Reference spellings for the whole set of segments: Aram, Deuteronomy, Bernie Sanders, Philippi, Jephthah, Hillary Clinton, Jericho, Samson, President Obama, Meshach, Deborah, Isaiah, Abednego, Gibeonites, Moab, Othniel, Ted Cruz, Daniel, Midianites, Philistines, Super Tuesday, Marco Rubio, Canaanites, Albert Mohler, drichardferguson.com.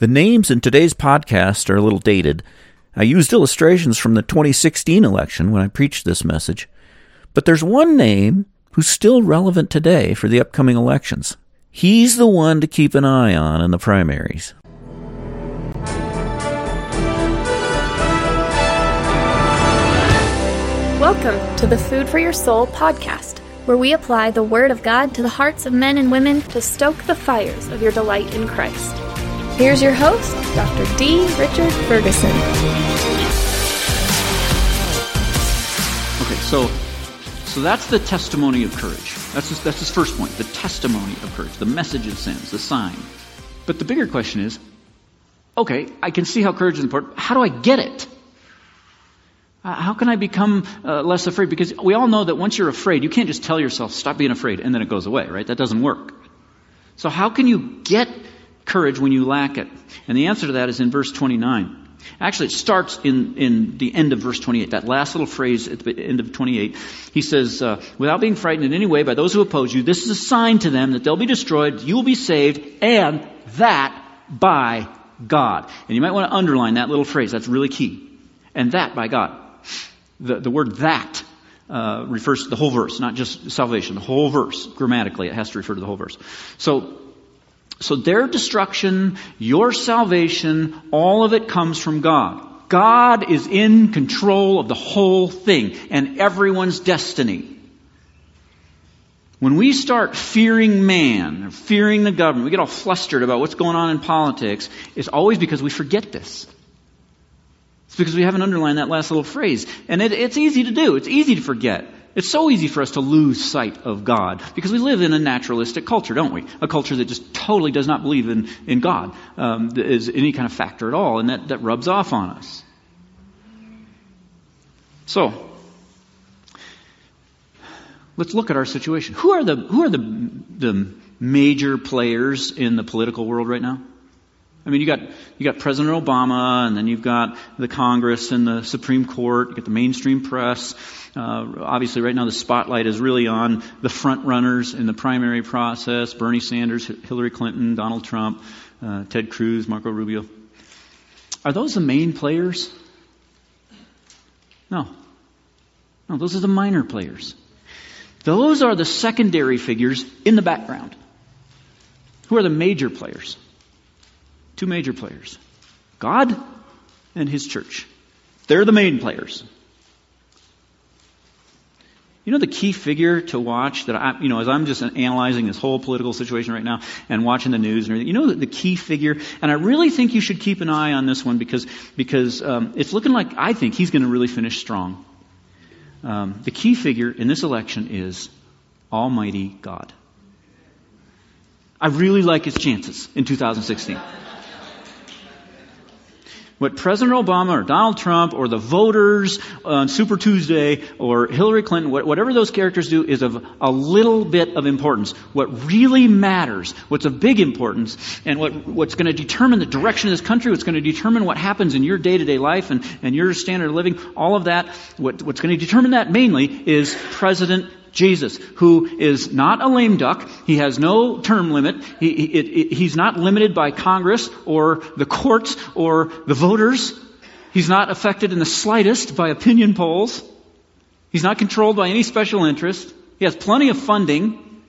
The names in today's podcast are a little dated. I used illustrations from the 2016 election when I preached this message. But there's one name who's still relevant today for the upcoming elections. He's the one to keep an eye on in the primaries. Welcome to the Food for Your Soul podcast, where we apply the Word of God to the hearts of men and women to stoke the fires of your delight in Christ. Here's your host, Dr. D. Richard Ferguson. Okay, so that's the testimony of courage. That's his first point, the testimony of courage, the message of sins, the sign. But the bigger question is, okay, I can see how courage is important. How do I get it? How can I become less afraid? Because we all know that once you're afraid, you can't just tell yourself, stop being afraid, and then it goes away, right? That doesn't work. So how can you get courage when you lack it? And the answer to that is in verse 29. Actually, it starts in the end of verse 28, that last little phrase at the end of 28. He says, without being frightened in any way by those who oppose you, this is a sign to them that they'll be destroyed, you will be saved, and that by God. And you might want to underline that little phrase. That's really key. And that by God. The word that refers to the whole verse, not just salvation. The whole verse, grammatically, it has to refer to the whole verse. So their destruction, your salvation, all of it comes from God. God is in control of the whole thing and everyone's destiny. When we start fearing man, or fearing the government, we get all flustered about what's going on in politics, it's always because we forget this. It's because we haven't underlined that last little phrase. And it's easy to do. It's easy to forget. It's so easy for us to lose sight of God because we live in a naturalistic culture, don't we? A culture that just totally does not believe in God is any kind of factor at all, and that rubs off on us. So, let's look at our situation. Who are the major players in the political world right now? I mean, you got President Obama, and then you've got the Congress and the Supreme Court. You got the mainstream press. Obviously, right now the spotlight is really on the front runners in the primary process: Bernie Sanders, Hillary Clinton, Donald Trump, Ted Cruz, Marco Rubio. Are those the main players? No, those are the minor players. Those are the secondary figures in the background. Who are the major players? Two major players, God and His church. They're the main players. You know the key figure to watch that as I'm just analyzing this whole political situation right now and watching the news and everything, you know the key figure, and I really think you should keep an eye on this one because it's looking like I think he's going to really finish strong. The key figure in this election is Almighty God. I really like his chances in 2016. What President Obama or Donald Trump or the voters on Super Tuesday or Hillary Clinton, whatever those characters do is of a little bit of importance. What really matters, what's of big importance, and what's going to determine the direction of this country, what's going to determine what happens in your day-to-day life and your standard of living, all of that, what's going to determine that mainly is President Jesus, who is not a lame duck. He has no term limit. He's not limited by Congress or the courts or the voters. He's not affected in the slightest by opinion polls. He's not controlled by any special interest. He has plenty of funding.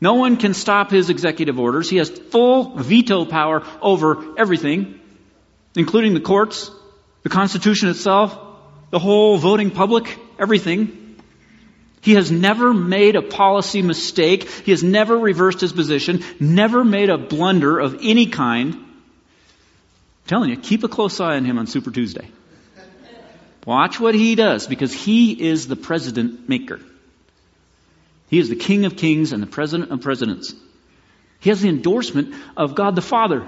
No one can stop his executive orders. He has full veto power over everything, including the courts, the Constitution itself, the whole voting public, everything. He has never made a policy mistake. He has never reversed his position, never made a blunder of any kind. I'm telling you, keep a close eye on him on Super Tuesday. Watch what he does, because he is the president maker. He is the King of Kings and the President of Presidents. He has the endorsement of God the Father.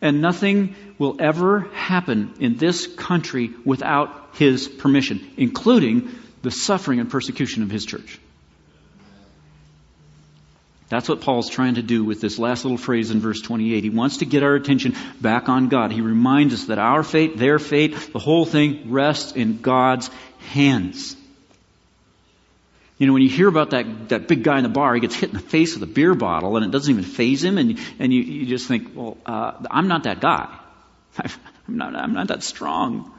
And nothing will ever happen in this country without his permission, including the suffering and persecution of his church. That's what Paul's trying to do with this last little phrase in verse 28. He wants to get our attention back on God. He reminds us that our fate, their fate, the whole thing rests in God's hands. You know, when you hear about that big guy in the bar, he gets hit in the face with a beer bottle and it doesn't even faze him, and you just think, well, I'm not that guy. I'm not that strong.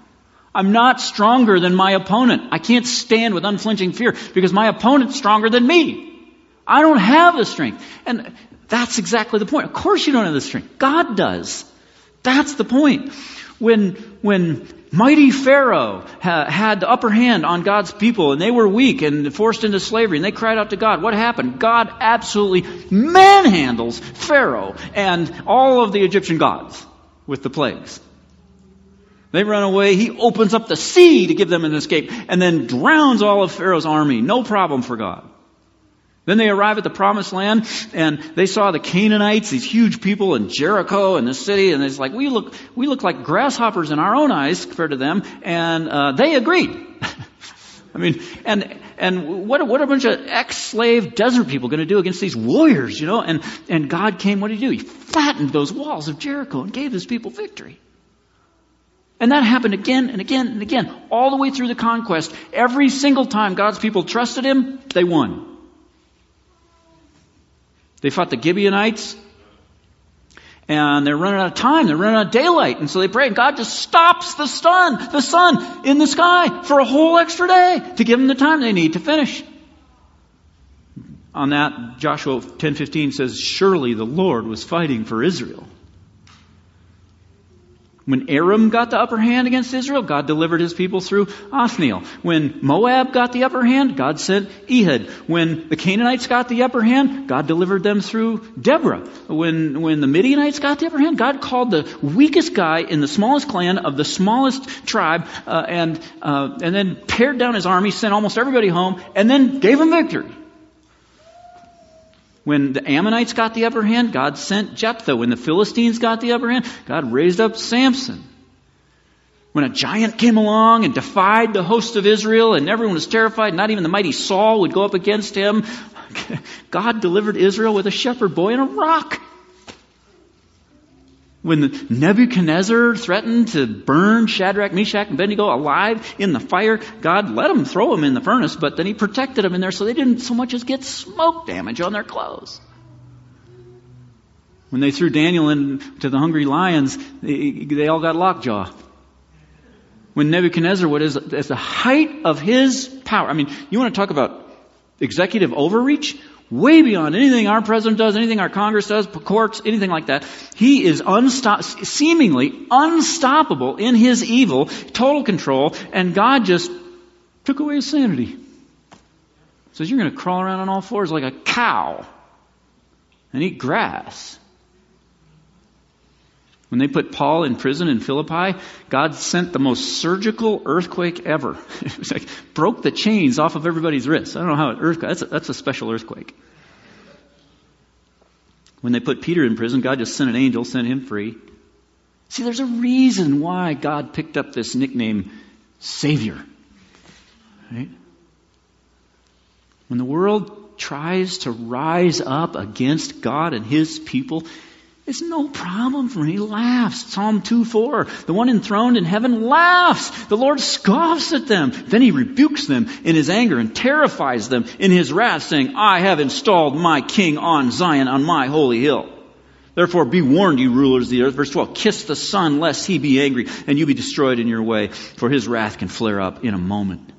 I'm not stronger than my opponent. I can't stand with unflinching fear because my opponent's stronger than me. I don't have the strength. And that's exactly the point. Of course you don't have the strength. God does. That's the point. When mighty Pharaoh had the upper hand on God's people and they were weak and forced into slavery and they cried out to God, what happened? God absolutely manhandles Pharaoh and all of the Egyptian gods with the plagues. They run away. He opens up the sea to give them an escape and then drowns all of Pharaoh's army. No problem for God. Then they arrive at the promised land and they saw the Canaanites, these huge people in Jericho and the city, and it's like, we look like grasshoppers in our own eyes compared to them, and they agreed. I mean, and what a bunch of ex-slave desert people going to do against these warriors, you know? And God came, what did he do? He flattened those walls of Jericho and gave his people victory. And that happened again and again and again, all the way through the conquest. Every single time God's people trusted him, they won. They fought the Gibeonites, and they're running out of time. They're running out of daylight. And so they pray, and God just stops the sun in the sky for a whole extra day to give them the time they need to finish. On that, Joshua 10:15 says, surely the Lord was fighting for Israel. When Aram got the upper hand against Israel, God delivered his people through Othniel. When Moab got the upper hand, God sent Ehud. When the Canaanites got the upper hand, God delivered them through Deborah. When the Midianites got the upper hand, God called the weakest guy in the smallest clan of the smallest tribe, and then pared down his army, sent almost everybody home, and then gave them victory. When the Ammonites got the upper hand, God sent Jephthah. When the Philistines got the upper hand, God raised up Samson. When a giant came along and defied the host of Israel and everyone was terrified, not even the mighty Saul would go up against him, God delivered Israel with a shepherd boy and a rock. When Nebuchadnezzar threatened to burn Shadrach, Meshach, and Abednego alive in the fire, God let them throw them in the furnace, but then he protected them in there so they didn't so much as get smoke damage on their clothes. When they threw Daniel into the hungry lions, they all got lockjaw. When Nebuchadnezzar, what is at the height of his power, I mean, you want to talk about executive overreach? Way beyond anything our president does, anything our Congress does, courts, anything like that. He is seemingly unstoppable in his evil, total control, and God just took away his sanity. Says, you're going to crawl around on all fours like a cow and eat grass. When they put Paul in prison in Philippi, God sent the most surgical earthquake ever. It was like, broke the chains off of everybody's wrists. I don't know how an earthquake, that's a special earthquake. When they put Peter in prison, God just sent an angel, sent him free. See, there's a reason why God picked up this nickname, Savior. Right? When the world tries to rise up against God and his people, it's no problem for him. He laughs. Psalm 2:4. The one enthroned in heaven laughs. The Lord scoffs at them. Then he rebukes them in his anger and terrifies them in his wrath, saying, I have installed my king on Zion, on my holy hill. Therefore be warned, you rulers of the earth. Verse 12. Kiss the Son, lest he be angry, and you be destroyed in your way, for his wrath can flare up in a moment.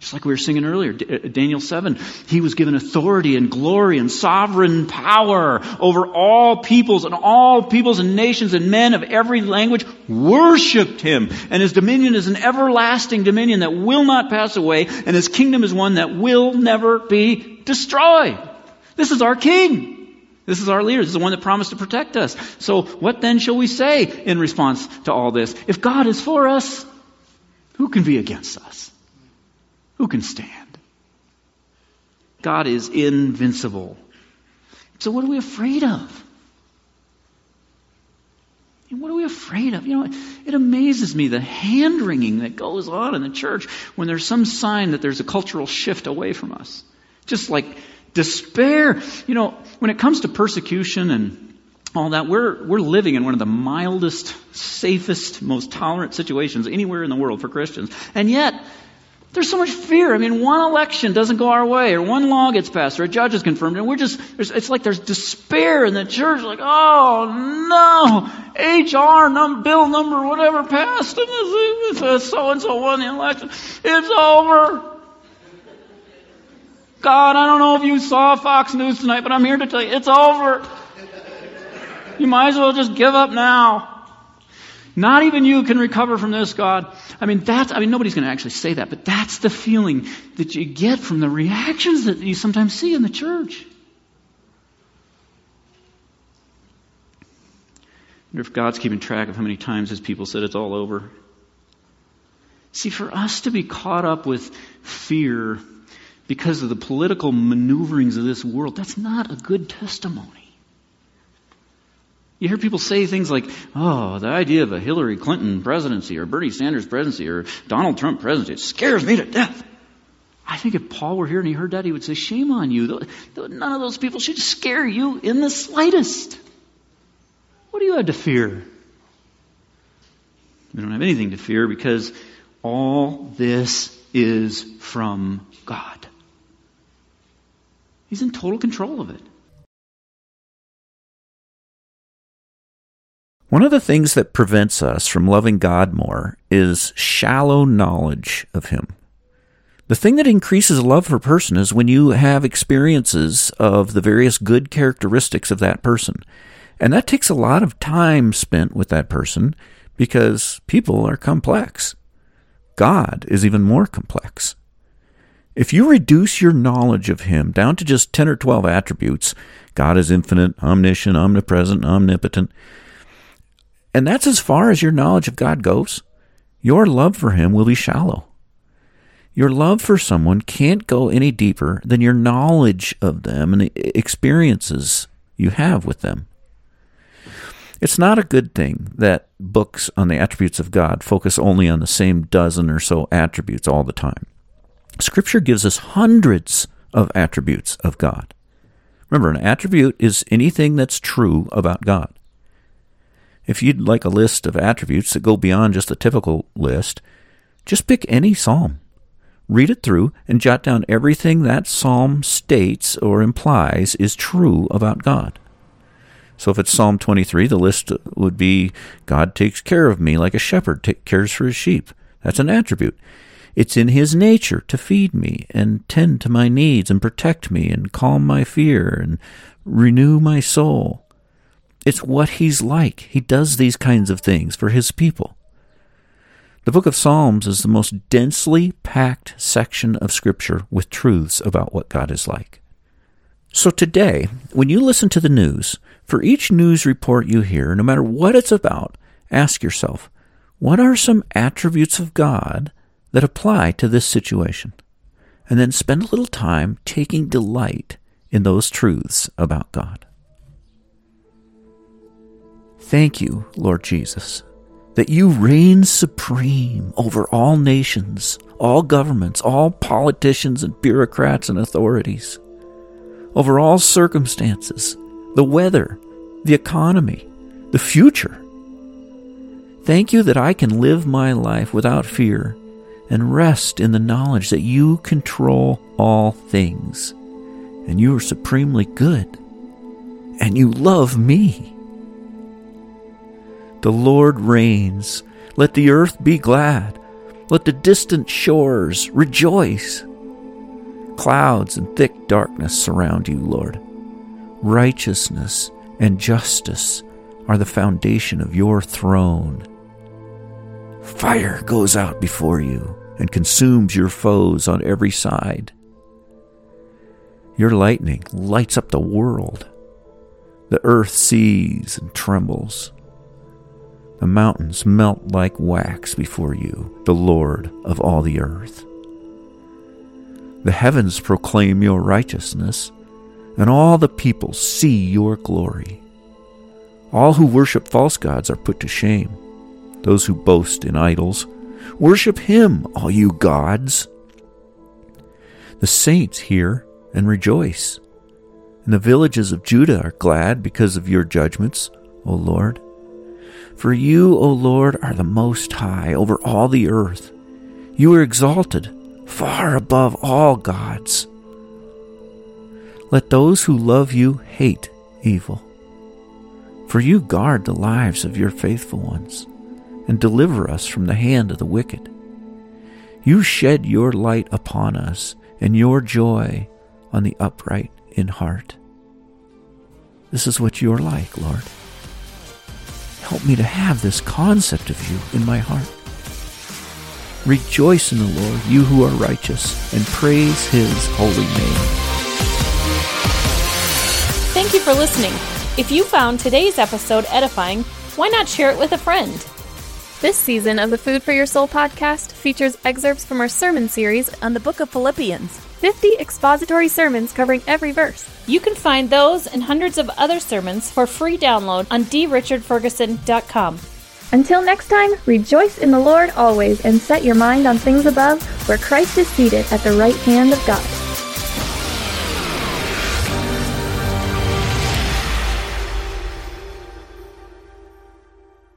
Just like we were singing earlier, Daniel 7, he was given authority and glory and sovereign power over all peoples and nations and men of every language worshipped him. And his dominion is an everlasting dominion that will not pass away, and his kingdom is one that will never be destroyed. This is our king. This is our leader. This is the one that promised to protect us. So what then shall we say in response to all this? If God is for us, who can be against us? Who can stand? God is invincible. So what are we afraid of? And what are we afraid of? You know, it amazes me the hand-wringing that goes on in the church when there's some sign that there's a cultural shift away from us. Just like despair. You know, when it comes to persecution and all that, we're living in one of the mildest, safest, most tolerant situations anywhere in the world for Christians. And yet, There's so much fear. I mean, one election doesn't go our way, or one law gets passed, or a judge is confirmed, and it's like there's despair in the church. Like, oh no, HR bill number whatever passed, and so and so won the election. It's over. God, I don't know if you saw Fox News tonight, but I'm here to tell you it's over. You might as well just give up now. Not even you can recover from this, God. I mean, nobody's going to actually say that, but that's the feeling that you get from the reactions that you sometimes see in the church. I wonder if God's keeping track of how many times his people said it's all over. See, for us to be caught up with fear because of the political maneuverings of this world, that's not a good testimony. You hear people say things like, oh, the idea of a Hillary Clinton presidency or Bernie Sanders presidency or Donald Trump presidency, it scares me to death. I think if Paul were here and he heard that, he would say, shame on you. None of those people should scare you in the slightest. What do you have to fear? We don't have anything to fear because all this is from God. He's in total control of it. One of the things that prevents us from loving God more is shallow knowledge of Him. The thing that increases love for a person is when you have experiences of the various good characteristics of that person. And that takes a lot of time spent with that person because people are complex. God is even more complex. If you reduce your knowledge of Him down to just 10 or 12 attributes, God is infinite, omniscient, omnipresent, omnipotent, and that's as far as your knowledge of God goes, your love for Him will be shallow. Your love for someone can't go any deeper than your knowledge of them and the experiences you have with them. It's not a good thing that books on the attributes of God focus only on the same dozen or so attributes all the time. Scripture gives us hundreds of attributes of God. Remember, an attribute is anything that's true about God. If you'd like a list of attributes that go beyond just the typical list, just pick any psalm. Read it through and jot down everything that psalm states or implies is true about God. So if it's Psalm 23, the list would be, God takes care of me like a shepherd cares for his sheep. That's an attribute. It's in his nature to feed me and tend to my needs and protect me and calm my fear and renew my soul. It's what he's like. He does these kinds of things for his people. The book of Psalms is the most densely packed section of Scripture with truths about what God is like. So today, when you listen to the news, for each news report you hear, no matter what it's about, ask yourself, what are some attributes of God that apply to this situation? And then spend a little time taking delight in those truths about God. Thank you, Lord Jesus, that you reign supreme over all nations, all governments, all politicians and bureaucrats and authorities, over all circumstances, the weather, the economy, the future. Thank you that I can live my life without fear and rest in the knowledge that you control all things, and you are supremely good, and you love me. The Lord reigns. Let the earth be glad. Let the distant shores rejoice. Clouds and thick darkness surround you, Lord. Righteousness and justice are the foundation of your throne. Fire goes out before you and consumes your foes on every side. Your lightning lights up the world. The earth sees and trembles. The mountains melt like wax before you, the Lord of all the earth. The heavens proclaim your righteousness, and all the people see your glory. All who worship false gods are put to shame. Those who boast in idols, worship him, all you gods. The saints hear and rejoice, and the villages of Judah are glad because of your judgments, O Lord. For you, O Lord, are the Most High over all the earth. You are exalted far above all gods. Let those who love you hate evil, for you guard the lives of your faithful ones and deliver us from the hand of the wicked. You shed your light upon us and your joy on the upright in heart. This is what you are like, Lord. Help me to have this concept of you in my heart. Rejoice in the Lord, you who are righteous, and praise his holy name. Thank you for listening. If you found today's episode edifying, why not share it with a friend? This season of the Food for Your Soul podcast features excerpts from our sermon series on the book of Philippians. 50 expository sermons covering every verse. You can find those and hundreds of other sermons for free download on drichardferguson.com. Until next time, rejoice in the Lord always and set your mind on things above where Christ is seated at the right hand of God.